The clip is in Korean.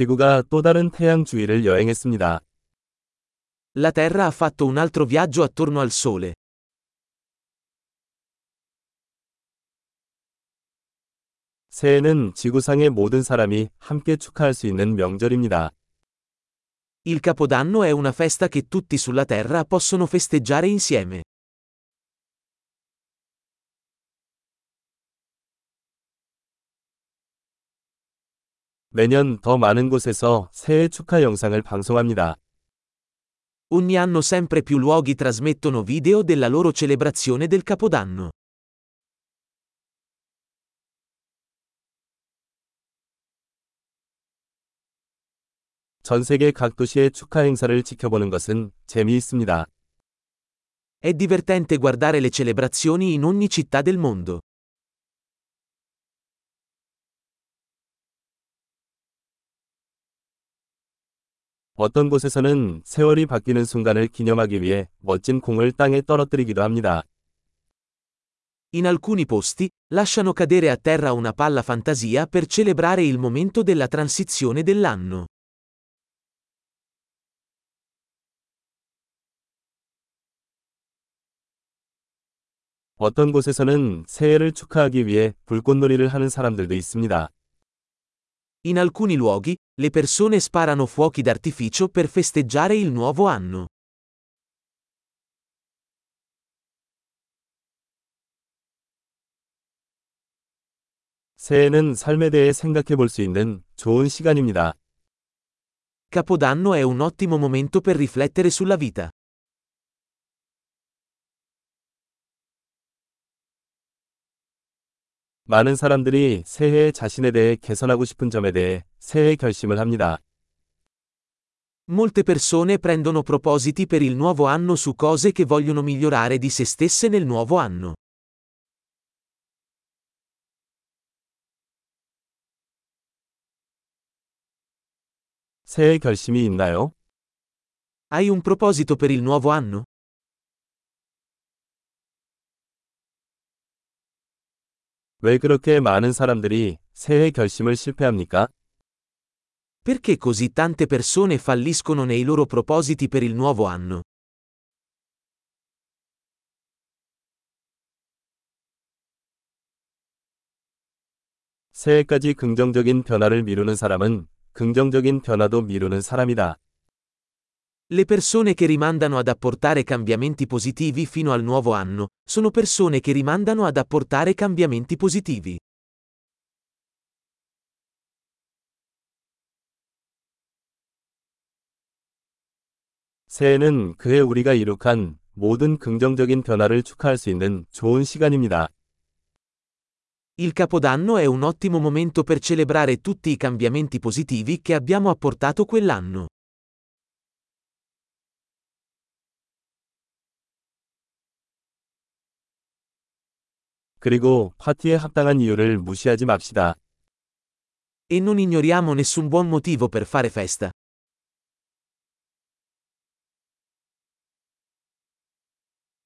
지구가 또 다른 태양 주위를 여행했습니다. La Terra ha fatto un altro viaggio attorno al Sole. 새해는 지구상의 모든 사람이 함께 축하할 수 있는 명절입니다. Il Capodanno è una festa che tutti sulla Terra possono festeggiare insieme. 매년 더 많은 곳에서 새해 축하 영상을 방송합니다. Ogni anno sempre più luoghi trasmettono video della loro celebrazione del Capodanno. 전 세계 각 도시의 축하 행사를 지켜보는 것은 재미있습니다. È divertente guardare le celebrazioni in ogni città del mondo. 어떤 곳에서는 세월이 바뀌는 순간을 기념하기 위해 멋진 공을 땅에 떨어뜨리기도 합니다. In alcuni posti, lasciano cadere a terra una palla fantasia per celebrare il momento della transizione dell'anno. 어떤 곳에서는 새해를 축하하기 위해 불꽃놀이를 하는 사람들도 있습니다. In alcuni luoghi, le persone sparano fuochi d'artificio per festeggiare il nuovo anno. 새해는 삶에 대해 생각해 볼 수 있는 좋은 시간입니다. Capodanno è un ottimo momento per riflettere sulla vita. 많은 사람들이 새해에 자신에 대해 개선하고 싶은 점에 대해 새해 결심을 합니다. Molte persone prendono propositi per il nuovo anno su cose che vogliono migliorare di se stesse nel nuovo anno. 새해 결심이 있나요? Hai un proposito per il nuovo anno? 왜 그렇게 많은 사람들이 새해 결심을 실패합니까? Perché così tante persone falliscono nei loro propositi per il nuovo anno? 새해까지 긍정적인 변화를 미루는 사람은 긍정적인 변화도 미루는 사람이다. Le persone che rimandano ad apportare cambiamenti positivi fino al nuovo anno, sono persone che rimandano ad apportare cambiamenti positivi. 새해는 그해 우리가 이룩한 모든 긍정적인 변화를 축하할 수 있는 좋은 시간입니다. Il Capodanno è un ottimo momento per celebrare tutti i cambiamenti positivi che abbiamo apportato quell'anno. 그리고 파티에 합당한 이유를 무시하지 맙시다. E non ignoriamo nessun buon motivo per fare festa.